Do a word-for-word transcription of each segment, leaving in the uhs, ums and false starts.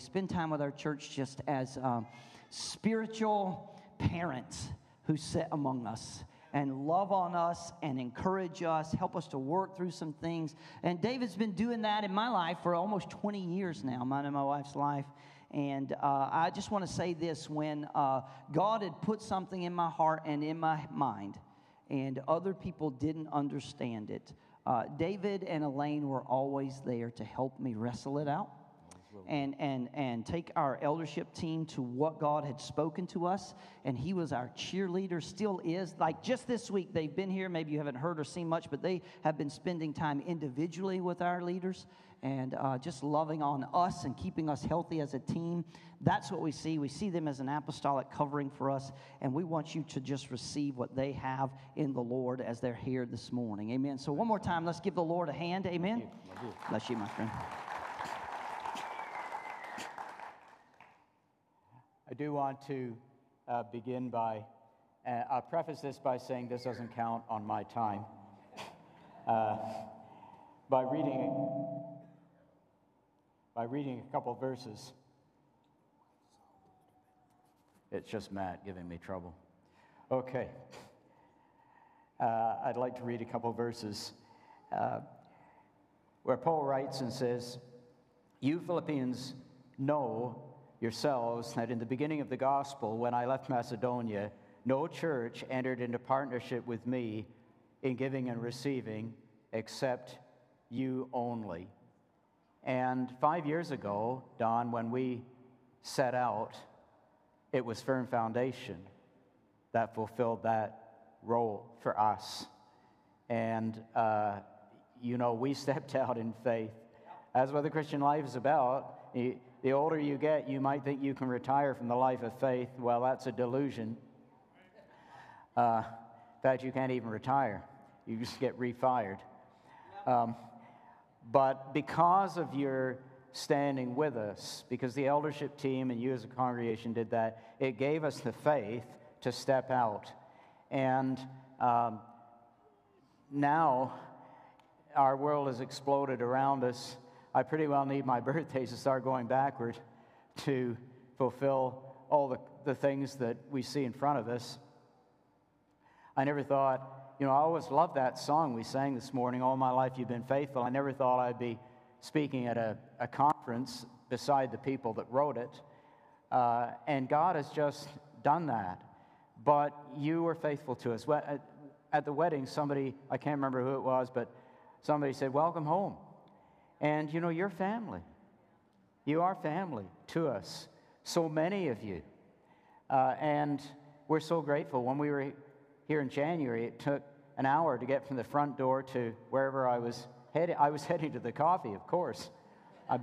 Spend time with our church just as um, spiritual parents who sit among us and love on us and encourage us, help us to work through some things. And David's been doing that in my life for almost twenty years now, mine and my wife's life. And uh, I just want to say this, when uh, God had put something in my heart and in my mind, and other people didn't understand it, uh, David and Elaine were always there to help me wrestle it out. And, and and take our eldership team to what God had spoken to us. And he was our cheerleader, still is. Like just this week, they've been here. Maybe you haven't heard or seen much, but they have been spending time individually with our leaders and uh, just loving on us and keeping us healthy as a team. That's what we see. We see them as an apostolic covering for us, and we want you to just receive what they have in the Lord as they're here this morning. Amen. So one more time, let's give the Lord a hand. Amen. Love you. Love you. Bless you, my friend. I do want to uh, begin by, uh, I'll preface this by saying this doesn't count on my time, uh, by reading by reading a couple of verses. It's just Matt giving me trouble. Okay. Uh, I'd like to read a couple of verses uh, where Paul writes and says, "You Philippians know yourselves that in the beginning of the gospel, when I left Macedonia, no church entered into partnership with me in giving and receiving except you only. And five years ago, Don, when we set out, it was Firm Foundation that fulfilled that role for us. And, uh, you know, we stepped out in faith. That's what the Christian life is about. It, The older you get, you might think you can retire from the life of faith. Well, that's a delusion. Uh, in fact, you can't even retire. You just get refired. Um, but because of your standing with us, because the eldership team and you as a congregation did that, it gave us the faith to step out. And um, now our world has exploded around us. I pretty well need my birthdays to start going backward to fulfill all the, the things that we see in front of us. I never thought, you know, I always loved that song we sang this morning, "All My Life You've Been Faithful." I never thought I'd be speaking at a, a conference beside the people that wrote it. Uh, and God has just done that. But you were faithful to us. At the wedding, somebody, I can't remember who it was, but somebody said, "Welcome home." And, you know, you're family. You are family to us, so many of you. Uh, and we're so grateful. When we were here in January, it took an hour to get from the front door to wherever I was headed. I was heading to the coffee, of course. I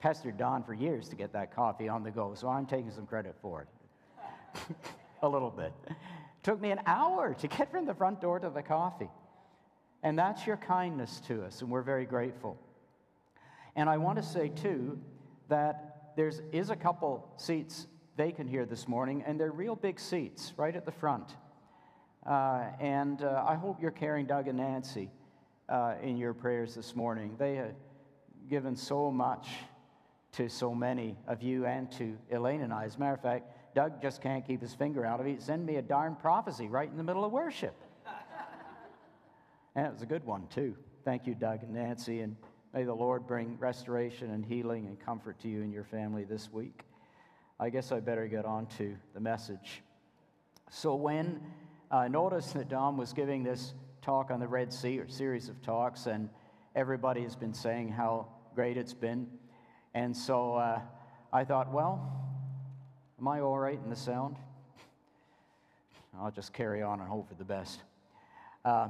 pestered Don for years to get that coffee on the go, so I'm taking some credit for it. A little bit. It took me an hour to get from the front door to the coffee. And that's your kindness to us, and we're very grateful. And I want to say, too, that there is a couple seats vacant here this morning, and they're real big seats right at the front. Uh, and uh, I hope you're carrying Doug and Nancy uh, in your prayers this morning. They have given so much to so many of you and to Elaine and I. As a matter of fact, Doug just can't keep his finger out of it. Send me a darn prophecy right in the middle of worship. And it was a good one, too. Thank you, Doug and Nancy. And may the Lord bring restoration and healing and comfort to you and your family this week. I guess I better get on to the message. So when I uh, noticed that Dom was giving this talk on the Red Sea, or series of talks, and everybody has been saying how great it's been. And so uh, I thought, well, am I all right in the sound? I'll just carry on and hope for the best. Uh,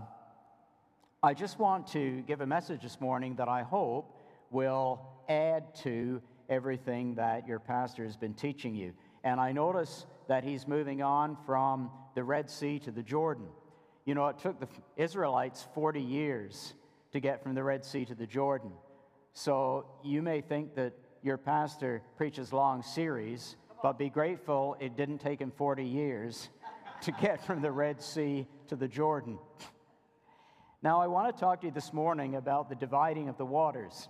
I just want to give a message this morning that I hope will add to everything that your pastor has been teaching you. And I notice that he's moving on from the Red Sea to the Jordan. You know, it took the Israelites forty years to get from the Red Sea to the Jordan. So you may think that your pastor preaches long series, but be grateful it didn't take him forty years to get from the Red Sea to the Jordan. Now, I want to talk to you this morning about the dividing of the waters.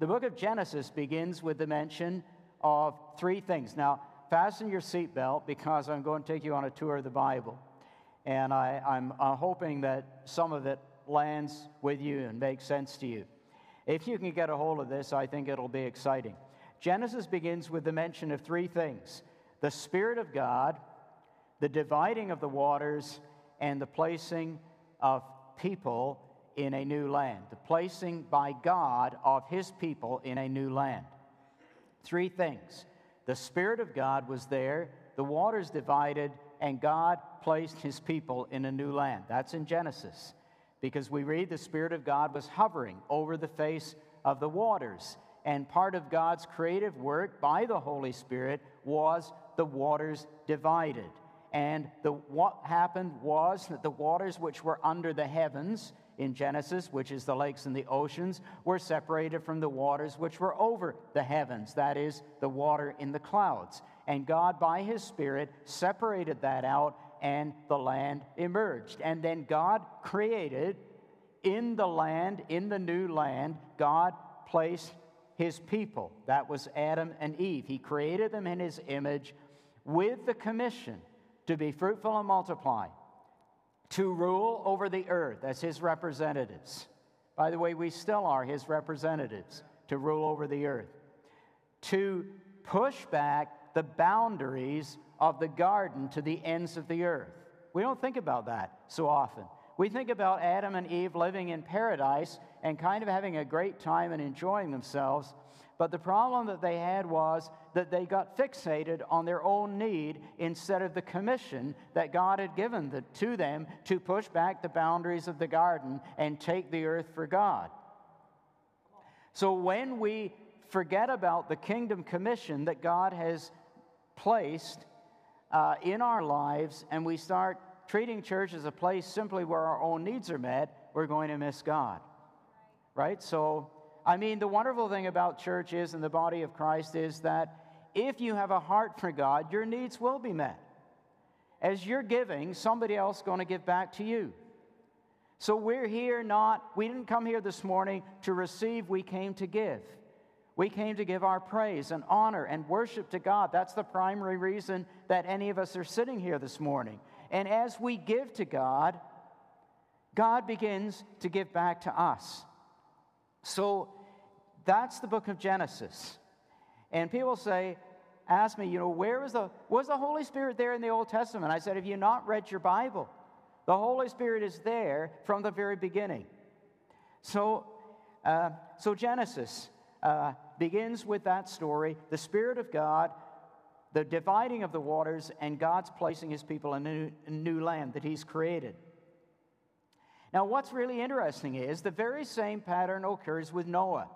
The book of Genesis begins with the mention of three things. Now, fasten your seatbelt because I'm going to take you on a tour of the Bible. And I, I'm uh, hoping that some of it lands with you and makes sense to you. If you can get a hold of this, I think it'll be exciting. Genesis begins with the mention of three things: the Spirit of God, the dividing of the waters, and the placing of people in a new land. The placing by God of His people in a new land. Three things. The Spirit of God was there, the waters divided, and God placed His people in a new land. That's in Genesis. Because we read the Spirit of God was hovering over the face of the waters. And part of God's creative work by the Holy Spirit was the waters divided. And the, what happened was that the waters which were under the heavens in Genesis, which is the lakes and the oceans, were separated from the waters which were over the heavens, that is, the water in the clouds. And God, by His Spirit, separated that out, and the land emerged. And then God created in the land, in the new land, God placed His people. That was Adam and Eve. He created them in His image with the commission to be fruitful and multiply, to rule over the earth as His representatives. By the way, we still are His representatives to rule over the earth. To push back the boundaries of the garden to the ends of the earth. We don't think about that so often. We think about Adam and Eve living in paradise and kind of having a great time and enjoying themselves. But the problem that they had was that they got fixated on their own need instead of the commission that God had given the, to them to push back the boundaries of the garden and take the earth for God. So when we forget about the kingdom commission that God has placed uh, in our lives, and we start treating church as a place simply where our own needs are met, we're going to miss God. Right? So, I mean, the wonderful thing about church is, and the body of Christ is, that if you have a heart for God, your needs will be met. As you're giving, somebody else is going to give back to you. So we're here not, we didn't come here this morning to receive, we came to give. We came to give our praise and honor and worship to God. That's the primary reason that any of us are sitting here this morning. And as we give to God, God begins to give back to us. So that's the book of Genesis. And people say, ask me, you know, where was the, was the Holy Spirit there in the Old Testament? I said, have you not read your Bible? The Holy Spirit is there from the very beginning. So, uh, so Genesis uh, begins with that story, the Spirit of God, the dividing of the waters, and God's placing His people in a new, new land that He's created. Now, what's really interesting is the very same pattern occurs with Noah.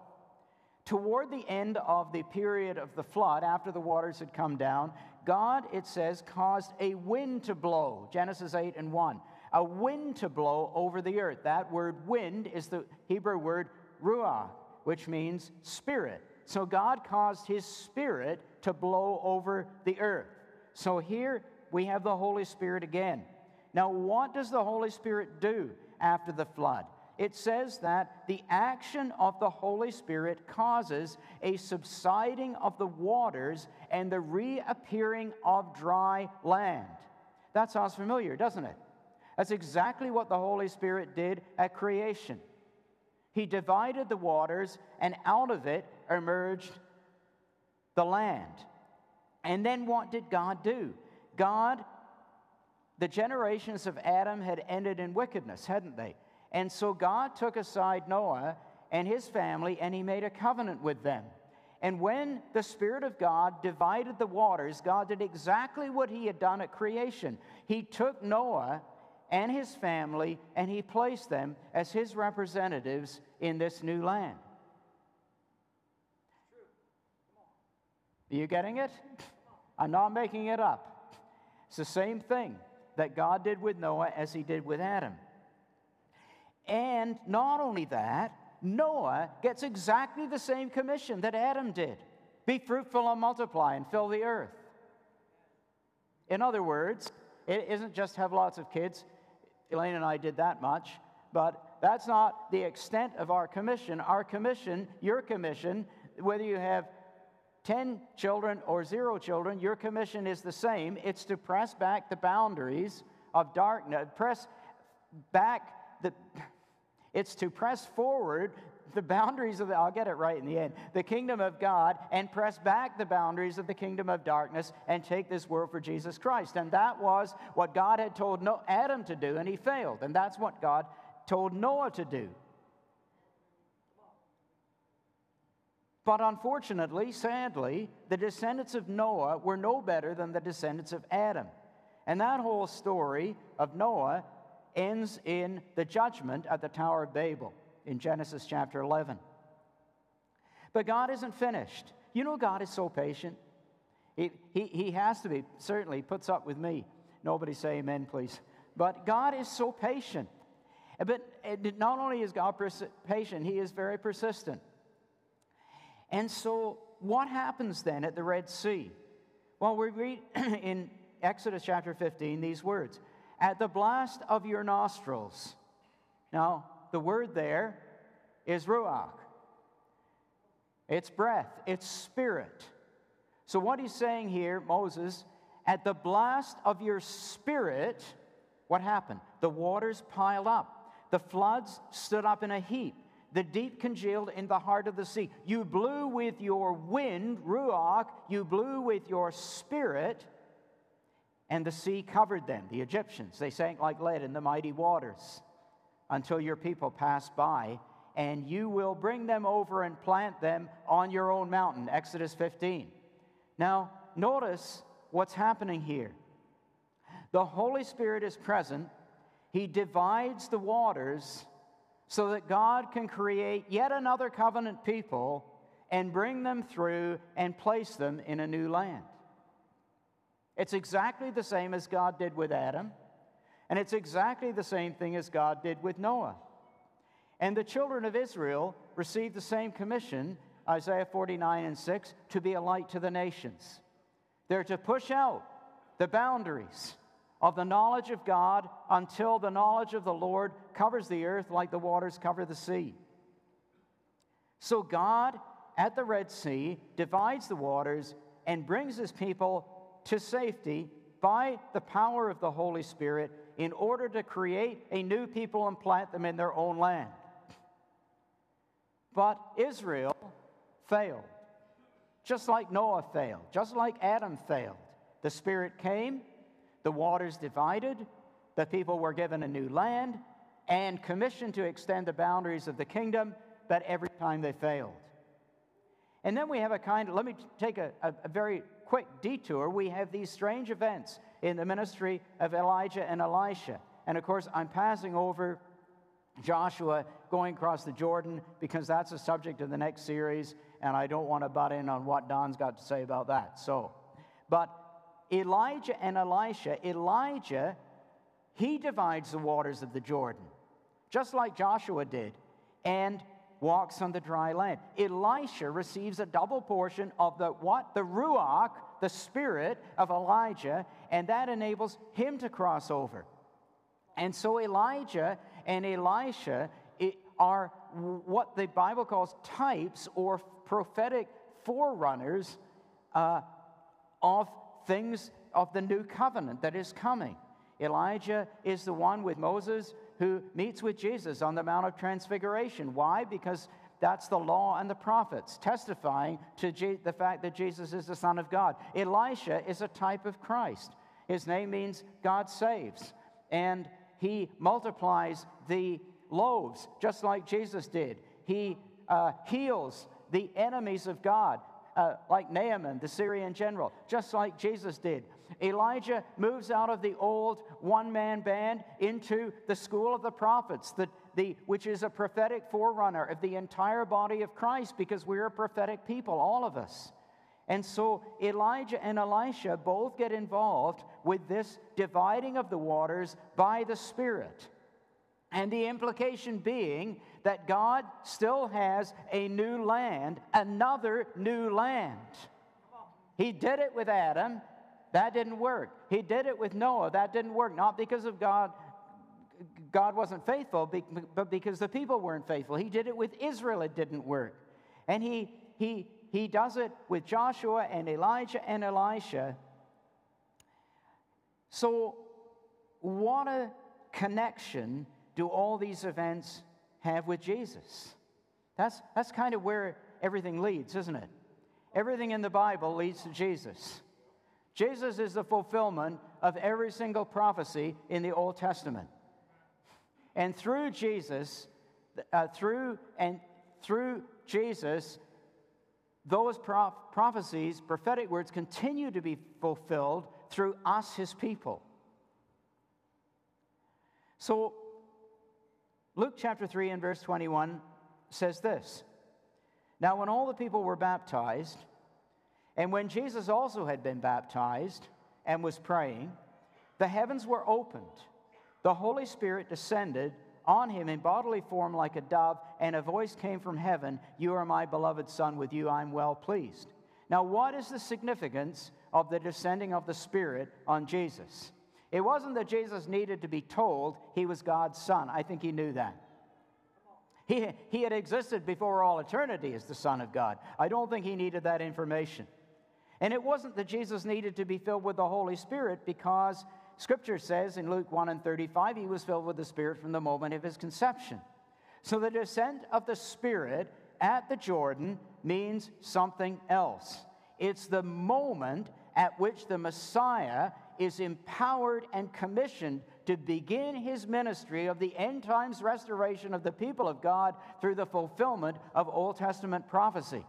Toward the end of the period of the flood, after the waters had come down, God, it says, caused a wind to blow, Genesis eight and one, a wind to blow over the earth. That word wind is the Hebrew word ruach, which means spirit. So God caused His Spirit to blow over the earth. So here we have the Holy Spirit again. Now, what does the Holy Spirit do after the flood? It says that the action of the Holy Spirit causes a subsiding of the waters and the reappearing of dry land. That sounds familiar, doesn't it? That's exactly what the Holy Spirit did at creation. He divided the waters, and out of it emerged the land. And then what did God do? God, the generations of Adam had ended in wickedness, hadn't they? And so God took aside Noah and his family, and He made a covenant with them. And when the Spirit of God divided the waters, God did exactly what He had done at creation. He took Noah and his family, and He placed them as His representatives in this new land. Are you getting it? I'm not making it up. It's the same thing that God did with Noah as He did with Adam. And not only that, Noah gets exactly the same commission that Adam did. Be fruitful and multiply and fill the earth. In other words, it isn't just have lots of kids. Elaine and I did that much. But that's not the extent of our commission. Our commission, your commission, whether you have ten children or zero children, your commission is the same. It's to press back the boundaries of darkness, press back the, it's to press forward the boundaries of the, I'll get it right in the end, the kingdom of God, and press back the boundaries of the kingdom of darkness and take this world for Jesus Christ. And that was what God had told Adam to do, and he failed. And that's what God told Noah to do. But unfortunately, sadly, the descendants of Noah were no better than the descendants of Adam. And that whole story of Noah ends in the judgment at the Tower of Babel in Genesis chapter eleven. But God isn't finished. You know, God is so patient. He, he, he has to be, certainly puts up with me. Nobody say amen, please. But God is so patient. But not only is God patient, he is very persistent. And so what happens then at the Red Sea? Well, we read in Exodus chapter fifteen these words, "At the blast of your nostrils." Now, the word there is ruach. It's breath. It's spirit. So what he's saying here, Moses, at the blast of your spirit, what happened? The waters piled up. The floods stood up in a heap. The deep congealed in the heart of the sea. You blew with your wind, ruach, you blew with your spirit, and the sea covered them, the Egyptians. They sank like lead in the mighty waters until your people passed by, and you will bring them over and plant them on your own mountain, Exodus fifteen. Now, notice what's happening here. The Holy Spirit is present. He divides the waters so that God can create yet another covenant people and bring them through and place them in a new land. It's exactly the same as God did with Adam, and it's exactly the same thing as God did with Noah. And the children of Israel received the same commission, Isaiah forty-nine and six, to be a light to the nations. They're to push out the boundaries of the knowledge of God until the knowledge of the Lord covers the earth like the waters cover the sea. So God at the Red Sea divides the waters and brings his people to safety by the power of the Holy Spirit in order to create a new people and plant them in their own land. But Israel failed, just like Noah failed, just like Adam failed. The Spirit came, the waters divided, the people were given a new land, and commissioned to extend the boundaries of the kingdom, but every time they failed. And then we have a kind of, let me take a, a, a very quick detour. We have these strange events in the ministry of Elijah and Elisha. And of course, I'm passing over Joshua going across the Jordan because that's the subject of the next series, and I don't want to butt in on what Don's got to say about that. So, but Elijah and Elisha, Elijah, he divides the waters of the Jordan, just like Joshua did, and walks on the dry land. Elisha receives a double portion of the what? The ruach, the spirit of Elijah, and that enables him to cross over. And so Elijah and Elisha are what the Bible calls types or prophetic forerunners uh, of things of the new covenant that is coming. Elijah is the one with Moses who meets with Jesus on the Mount of Transfiguration. Why? Because that's the law and the prophets testifying to Je- the fact that Jesus is the Son of God. Elisha is a type of Christ. His name means God saves. And he multiplies the loaves just like Jesus did. He uh, heals the enemies of God. Uh, like Naaman, the Syrian general, just like Jesus did. Elijah moves out of the old one-man band into the school of the prophets, the, the, which is a prophetic forerunner of the entire body of Christ, because we're a prophetic people, all of us. And so Elijah and Elisha both get involved with this dividing of the waters by the Spirit. And the implication being that God still has a new land, another new land. He did it with Adam. That didn't work. He did it with Noah. That didn't work. Not because of God, God wasn't faithful, but because the people weren't faithful. He did it with Israel, it didn't work. And he, he, he does it with Joshua and Elijah and Elisha. So what a connection do all these events have with Jesus? That's, that's kind of where everything leads, isn't it? Everything in the Bible leads to Jesus. Jesus is the fulfillment of every single prophecy in the Old Testament. And through Jesus, uh, through and through Jesus, those prof prophecies, prophetic words, continue to be fulfilled through us, his people. So, Luke chapter three and verse twenty-one says this. Now, when all the people were baptized, and when Jesus also had been baptized and was praying, the heavens were opened. The Holy Spirit descended on him in bodily form like a dove, and a voice came from heaven, "You are my beloved Son, with you I'm well pleased." Now, what is the significance of the descending of the Spirit on Jesus? It wasn't that Jesus needed to be told he was God's Son. I think he knew that. He, he had existed before all eternity as the Son of God. I don't think he needed that information. And it wasn't that Jesus needed to be filled with the Holy Spirit, because Scripture says in Luke one and thirty-five, he was filled with the Spirit from the moment of his conception. So the descent of the Spirit at the Jordan means something else. It's the moment at which the Messiah is empowered and commissioned to begin his ministry of the end times restoration of the people of God through the fulfillment of Old Testament prophecy.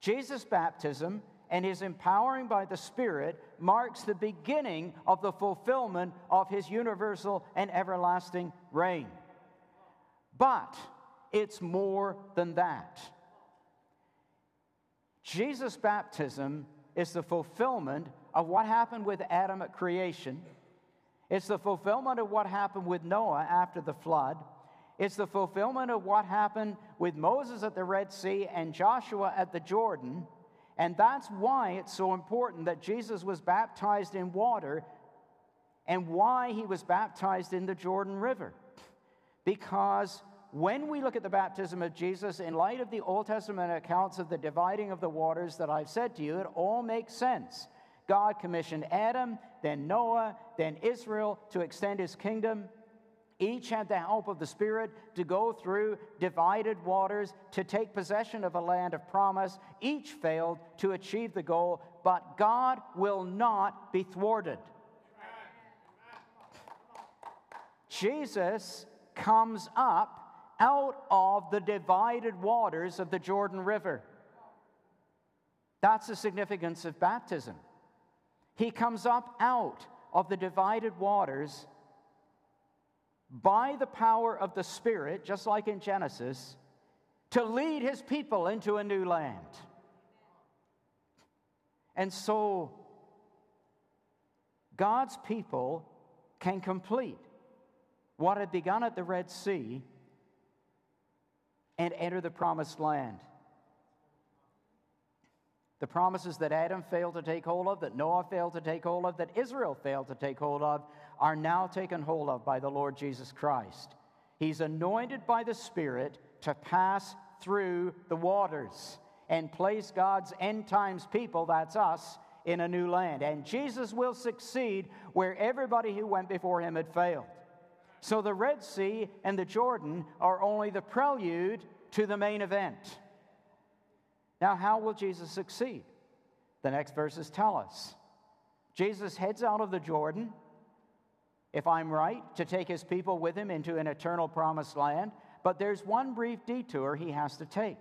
Jesus' baptism and his empowering by the Spirit marks the beginning of the fulfillment of his universal and everlasting reign. But it's more than that. Jesus' baptism is the fulfillment of what happened with Adam at creation. It's the fulfillment of what happened with Noah after the flood. It's the fulfillment of what happened with Moses at the Red Sea and Joshua at the Jordan. And that's why it's so important that Jesus was baptized in water and why he was baptized in the Jordan River. Because when we look at the baptism of Jesus in light of the Old Testament accounts of the dividing of the waters that I've said to you, it all makes sense. God commissioned Adam, then Noah, then Israel to extend his kingdom. Each had the help of the Spirit to go through divided waters to take possession of a land of promise. Each failed to achieve the goal, but God will not be thwarted. Jesus comes up out of the divided waters of the Jordan River. That's the significance of baptism. He comes up out of the divided waters by the power of the Spirit, just like in Genesis, to lead his people into a new land. And so, God's people can complete what had begun at the Red Sea and enter the promised land. The promises that Adam failed to take hold of, that Noah failed to take hold of, that Israel failed to take hold of, are now taken hold of by the Lord Jesus Christ. He's anointed by the Spirit to pass through the waters and place God's end times people, that's us, in a new land. And Jesus will succeed where everybody who went before him had failed. So the Red Sea and the Jordan are only the prelude to the main event. Now, how will Jesus succeed? The next verses tell us. Jesus heads out of the Jordan, if I'm right, to take his people with him into an eternal promised land. But there's one brief detour he has to take,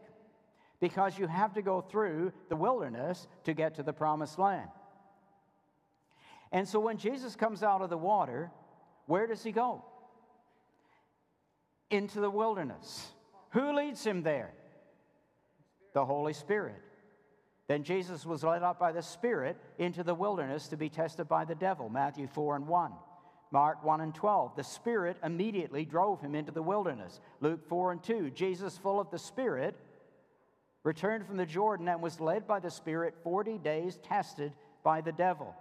because you have to go through the wilderness to get to the promised land. And so when Jesus comes out of the water, where does he go? Into the wilderness. Who leads him there? The Holy Spirit. Then Jesus was led up by the Spirit into the wilderness to be tested by the devil, Matthew four and one. Mark one and twelve, the Spirit immediately drove him into the wilderness. Luke four and two, Jesus, full of the Spirit, returned from the Jordan and was led by the Spirit forty days, tested by the devil.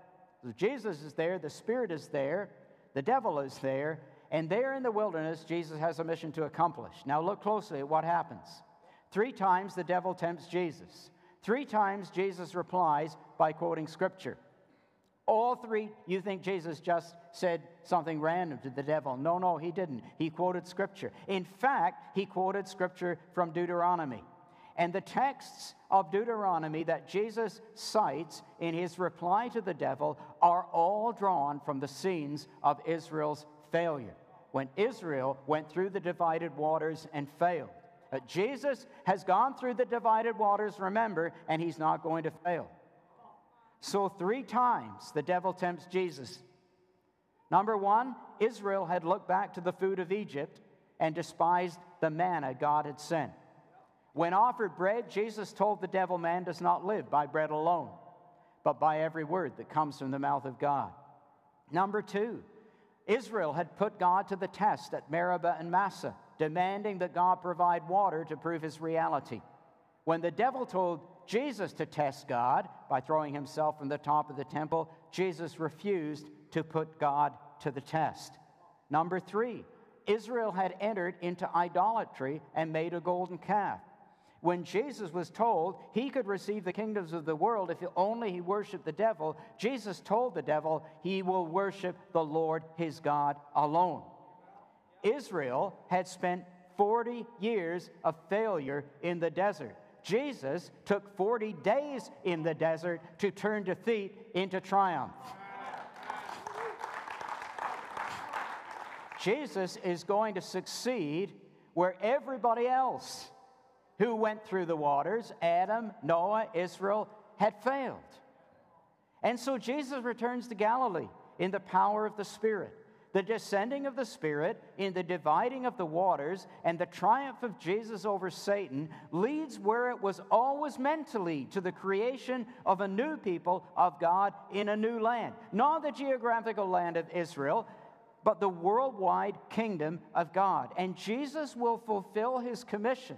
So Jesus is there, the Spirit is there. The devil is there. And there in the wilderness, Jesus has a mission to accomplish. Now look closely at what happens. Three times the devil tempts Jesus. Three times Jesus replies by quoting Scripture. All three, you think Jesus just said something random to the devil. No, no, he didn't. He quoted Scripture. In fact, he quoted Scripture from Deuteronomy. And the texts of Deuteronomy that Jesus cites in his reply to the devil are all drawn from the scenes of Israel's failure, when Israel went through the divided waters and failed. Uh, Jesus has gone through the divided waters, remember, and he's not going to fail. So three times the devil tempts Jesus. Number one, Israel had looked back to the food of Egypt and despised the manna God had sent. When offered bread, Jesus told the devil, man does not live by bread alone, but by every word that comes from the mouth of God. Number two, Israel had put God to the test at Meribah and Massah, demanding that God provide water to prove his reality. When the devil told Jesus to test God by throwing himself from the top of the temple, Jesus refused to put God to the test. Number three, Israel had entered into idolatry and made a golden calf. When Jesus was told he could receive the kingdoms of the world if only he worshiped the devil, Jesus told the devil he will worship the Lord his God alone. Israel had spent forty years of failure in the desert. Jesus took forty days in the desert to turn defeat into triumph. Jesus is going to succeed where everybody else who went through the waters, Adam, Noah, Israel, had failed. And so Jesus returns to Galilee in the power of the Spirit, the descending of the Spirit, in the dividing of the waters, and the triumph of Jesus over Satan leads where it was always meant to lead, to the creation of a new people of God in a new land. Not the geographical land of Israel, but the worldwide kingdom of God. And Jesus will fulfill his commission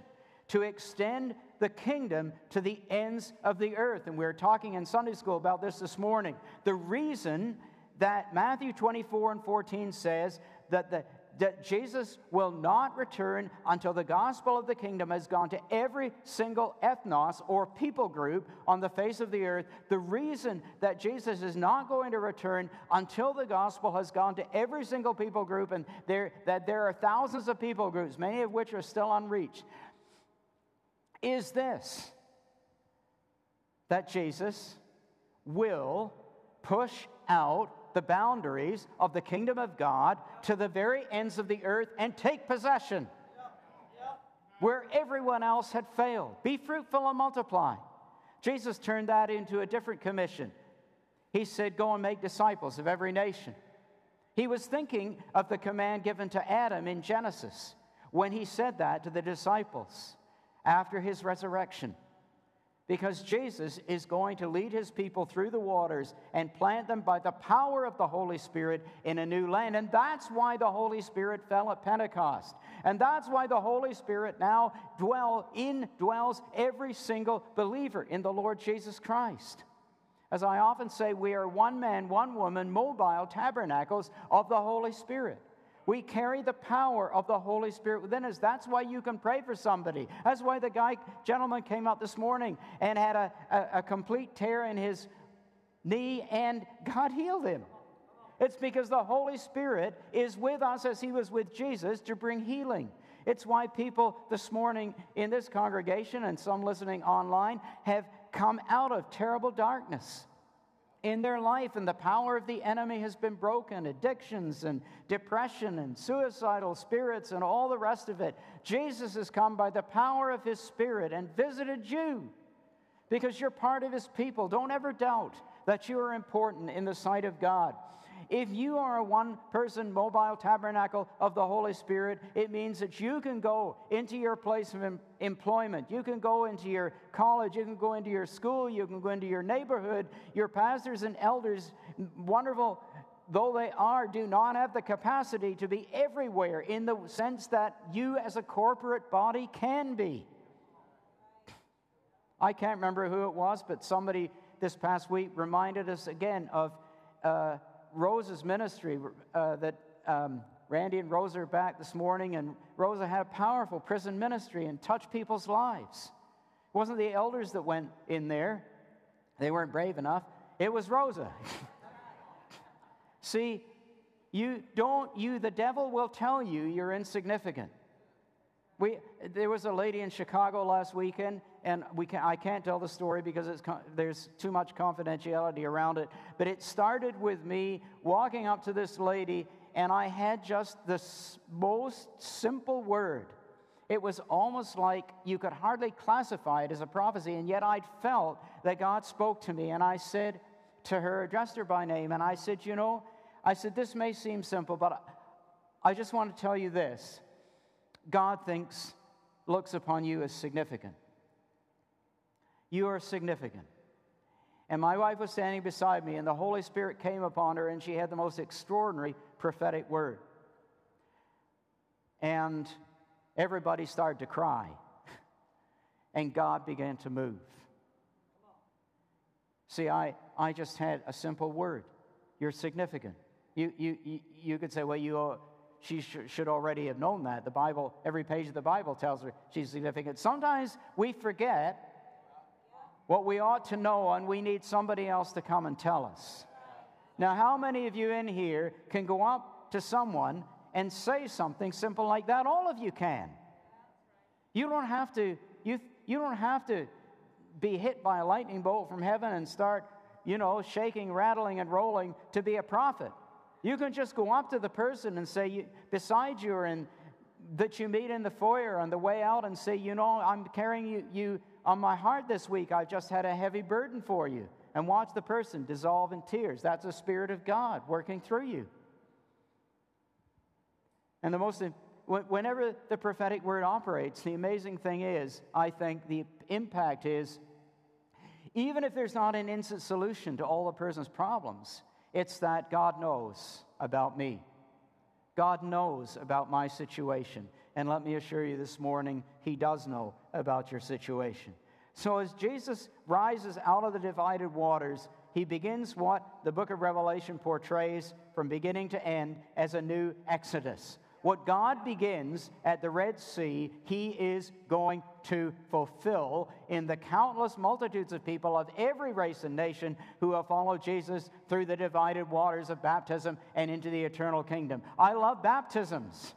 to extend the kingdom to the ends of the earth. And we were talking in Sunday school about this this morning. The reason that Matthew twenty-four and fourteen says that, the, that Jesus will not return until the gospel of the kingdom has gone to every single ethnos or people group on the face of the earth, the reason that Jesus is not going to return until the gospel has gone to every single people group, and there, that there are thousands of people groups, many of which are still unreached, is this, that Jesus will push out the boundaries of the kingdom of God to the very ends of the earth and take possession where everyone else had failed. Be fruitful and multiply. Jesus turned that into a different commission. He said, go and make disciples of every nation. He was thinking of the command given to Adam in Genesis when he said that to the disciples after his resurrection, because Jesus is going to lead his people through the waters and plant them by the power of the Holy Spirit in a new land. And that's why the Holy Spirit fell at Pentecost. And that's why the Holy Spirit now dwell in dwells every single believer in the Lord Jesus Christ. As I often say, we are one man, one woman, mobile tabernacles of the Holy Spirit. We carry the power of the Holy Spirit within us. That's why you can pray for somebody. That's why the guy, gentleman came up this morning and had a, a, a complete tear in his knee, and God healed him. It's because the Holy Spirit is with us as he was with Jesus to bring healing. It's why people this morning in this congregation and some listening online have come out of terrible darkness in their life, and the power of the enemy has been broken, addictions and depression and suicidal spirits and all the rest of it. Jesus has come by the power of his Spirit and visited you because you're part of his people. Don't ever doubt that you are important in the sight of God. If you are a one-person mobile tabernacle of the Holy Spirit, it means that you can go into your place of em- employment. You can go into your college. You can go into your school. You can go into your neighborhood. Your pastors and elders, wonderful though they are, do not have the capacity to be everywhere in the sense that you as a corporate body can be. I can't remember who it was, but somebody this past week reminded us again of Uh, Rose's ministry, uh, that um, Randy and Rosa are back this morning, and Rosa had a powerful prison ministry and touched people's lives. It wasn't the elders that went in there. They weren't brave enough. It was Rosa. See, you don't, you, the devil will tell you you're insignificant. We, there was a lady in Chicago last weekend, and we can, I can't tell the story because it's, there's too much confidentiality around it, but it started with me walking up to this lady, and I had just the most simple word. It was almost like you could hardly classify it as a prophecy, and yet I felt that God spoke to me, and I said to her, addressed her by name, and I said, you know, I said, this may seem simple, but I just want to tell you this. God thinks, looks upon you as significant. You are significant. And my wife was standing beside me, and the Holy Spirit came upon her, and she had the most extraordinary prophetic word. And everybody started to cry, and God began to move. See, I, I just had a simple word. You're significant. You, you, you, you could say, well, you are... She should already have known that. The Bible, every page of the Bible tells her she's significant. Sometimes we forget what we ought to know, and we need somebody else to come and tell us. Now, how many of you in here can go up to someone and say something simple like that? All of you can. You don't have to, you, you don't have to be hit by a lightning bolt from heaven and start, you know, shaking, rattling, and rolling to be a prophet. You can just go up to the person and say, you, beside you or in, that you meet in the foyer on the way out, and say, you know, I'm carrying you, you on my heart this week. I've just had a heavy burden for you. And watch the person dissolve in tears. That's the Spirit of God working through you. And the most, whenever the prophetic word operates, the amazing thing is, I think the impact is, even if there's not an instant solution to all a person's problems, it's that God knows about me. God knows about my situation. And let me assure you this morning, He does know about your situation. So as Jesus rises out of the divided waters, He begins what the book of Revelation portrays from beginning to end as a new Exodus. What God begins at the Red Sea, He is going to fulfill in the countless multitudes of people of every race and nation who have followed Jesus through the divided waters of baptism and into the eternal kingdom. I love baptisms.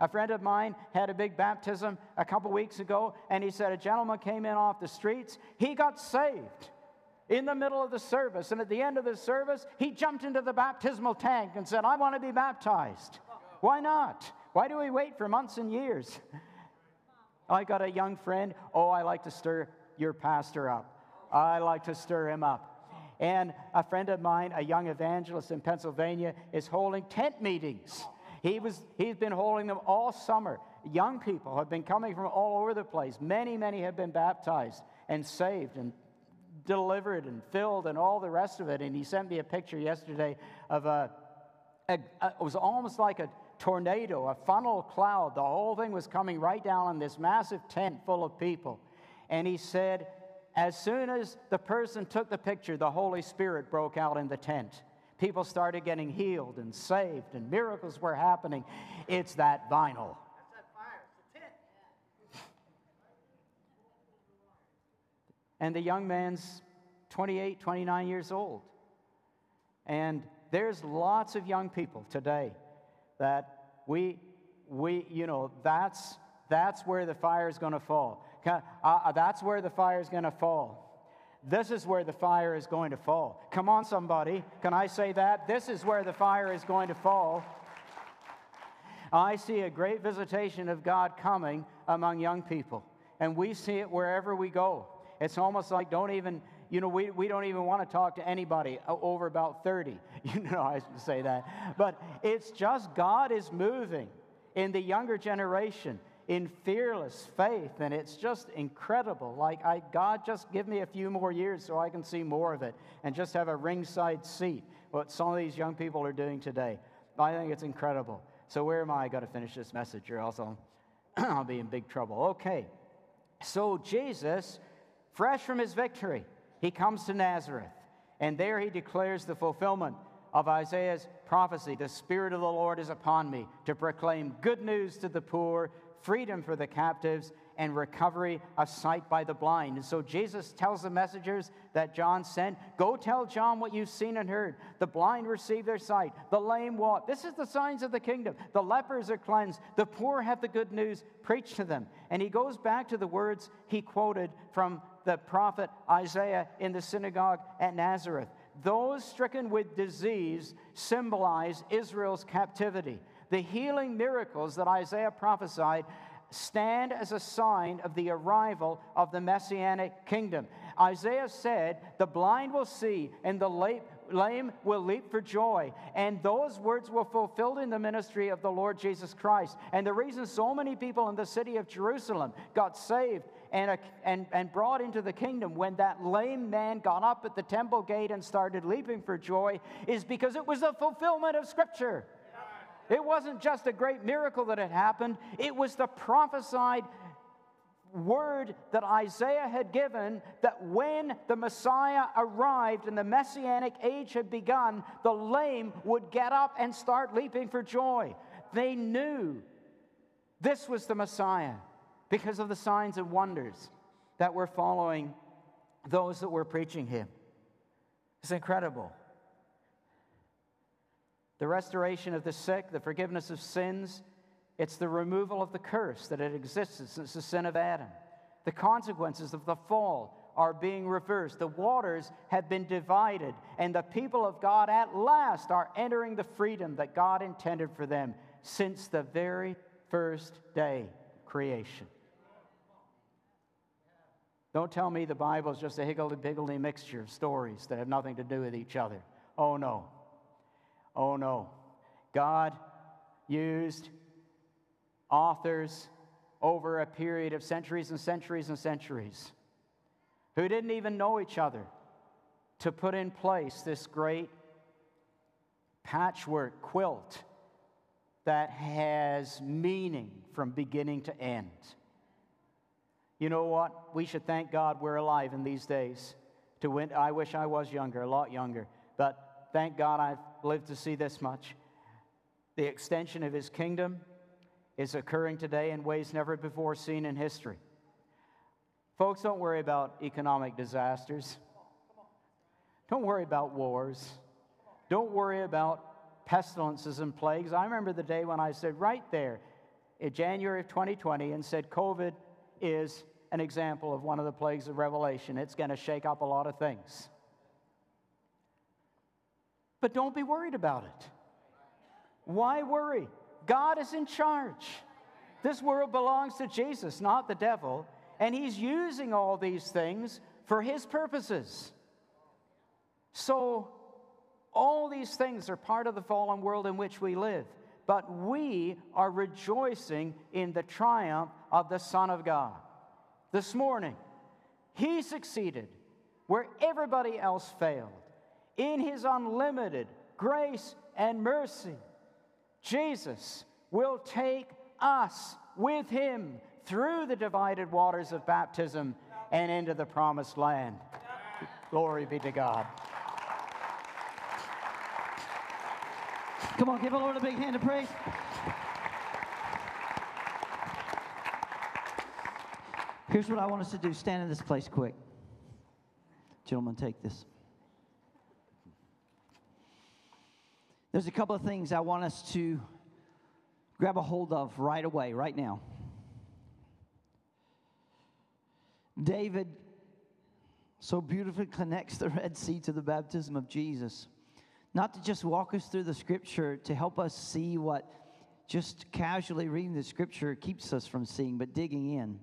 A friend of mine had a big baptism a couple weeks ago, and he said a gentleman came in off the streets. He got saved in the middle of the service, and at the end of the service, he jumped into the baptismal tank and said, I want to be baptized. Why not? Why do we wait for months and years? I got a young friend. Oh, I like to stir your pastor up. I like to stir him up. And a friend of mine, a young evangelist in Pennsylvania, is holding tent meetings. He was, he's been holding them all summer. Young people have been coming from all over the place. Many, many have been baptized and saved and delivered and filled and all the rest of it. And he sent me a picture yesterday of a, a, a it was almost like a tornado, a funnel cloud. The whole thing was coming right down on this massive tent full of people. And he said, as soon as the person took the picture, the Holy Spirit broke out in the tent. People started getting healed and saved, and miracles were happening. It's that vinyl. That's that fire. It's a tent. And the young man's twenty-eight, twenty-nine years old. And there's lots of young people today that we, we, you know, that's, that's where the fire is going to fall. Uh, that's where the fire is going to fall. This is where the fire is going to fall. Come on, somebody. Can I say that? This is where the fire is going to fall. I see a great visitation of God coming among young people. And we see it wherever we go. It's almost like don't even, you know, we, we don't even want to talk to anybody over about thirty. You know, I shouldn't say that. But it's just God is moving in the younger generation in fearless faith, and it's just incredible. Like, I, God, just give me a few more years so I can see more of it and just have a ringside seat, what some of these young people are doing today. I think it's incredible. So where am I? I've got to finish this message or else I'll, I'll be in big trouble. Okay. So Jesus, fresh from His victory, He comes to Nazareth, and there He declares the fulfillment of Isaiah's prophecy, the Spirit of the Lord is upon me to proclaim good news to the poor, freedom for the captives, and recovery of sight by the blind. And so Jesus tells the messengers that John sent, go tell John what you've seen and heard. The blind receive their sight, the lame walk. This is the signs of the kingdom. The lepers are cleansed. The poor have the good news preached to them. And he goes back to the words he quoted from the prophet Isaiah in the synagogue at Nazareth. Those stricken with disease symbolize Israel's captivity. The healing miracles that Isaiah prophesied stand as a sign of the arrival of the Messianic kingdom. Isaiah said, the blind will see and the lame will leap for joy. And those words were fulfilled in the ministry of the Lord Jesus Christ. And the reason so many people in the city of Jerusalem got saved and, a, and, and brought into the kingdom when that lame man got up at the temple gate and started leaping for joy is because it was the fulfillment of Scripture. It wasn't just a great miracle that had happened. It was the prophesied word that Isaiah had given that when the Messiah arrived and the Messianic age had begun, the lame would get up and start leaping for joy. They knew this was the Messiah because of the signs and wonders that were following those that were preaching him. It's incredible. The restoration of the sick, the forgiveness of sins, it's the removal of the curse that had existed since the sin of Adam. The consequences of the fall are being reversed. The waters have been divided, and the people of God at last are entering the freedom that God intended for them since the very first day of creation. Don't tell me the Bible is just a higgledy-piggledy mixture of stories that have nothing to do with each other. Oh, no. Oh, no. God used authors over a period of centuries and centuries and centuries who didn't even know each other to put in place this great patchwork quilt that has meaning from beginning to end. You know what? We should thank God we're alive in these days. To win, I wish I was younger, a lot younger, but thank God I've lived to see this much. The extension of his kingdom is occurring today in ways never before seen in history. Folks, don't worry about economic disasters. Don't worry about wars. Don't worry about pestilences and plagues. I remember the day when I said right there in January of twenty twenty and said COVID is an example of one of the plagues of Revelation. It's going to shake up a lot of things. But don't be worried about it. Why worry? God is in charge. This world belongs to Jesus, not the devil, and he's using all these things for his purposes. So all these things are part of the fallen world in which we live, but we are rejoicing in the triumph of the Son of God. This morning, he succeeded where everybody else failed. In his unlimited grace and mercy, Jesus will take us with him through the divided waters of baptism and into the promised land. Yeah. Glory be to God. Come on, give the Lord a big hand of praise. Here's what I want us to do. Stand in this place quick. Gentlemen, take this. There's a couple of things I want us to grab a hold of right away, right now. David so beautifully connects the Red Sea to the baptism of Jesus. Not to just walk us through the Scripture to help us see what just casually reading the Scripture keeps us from seeing, but digging in.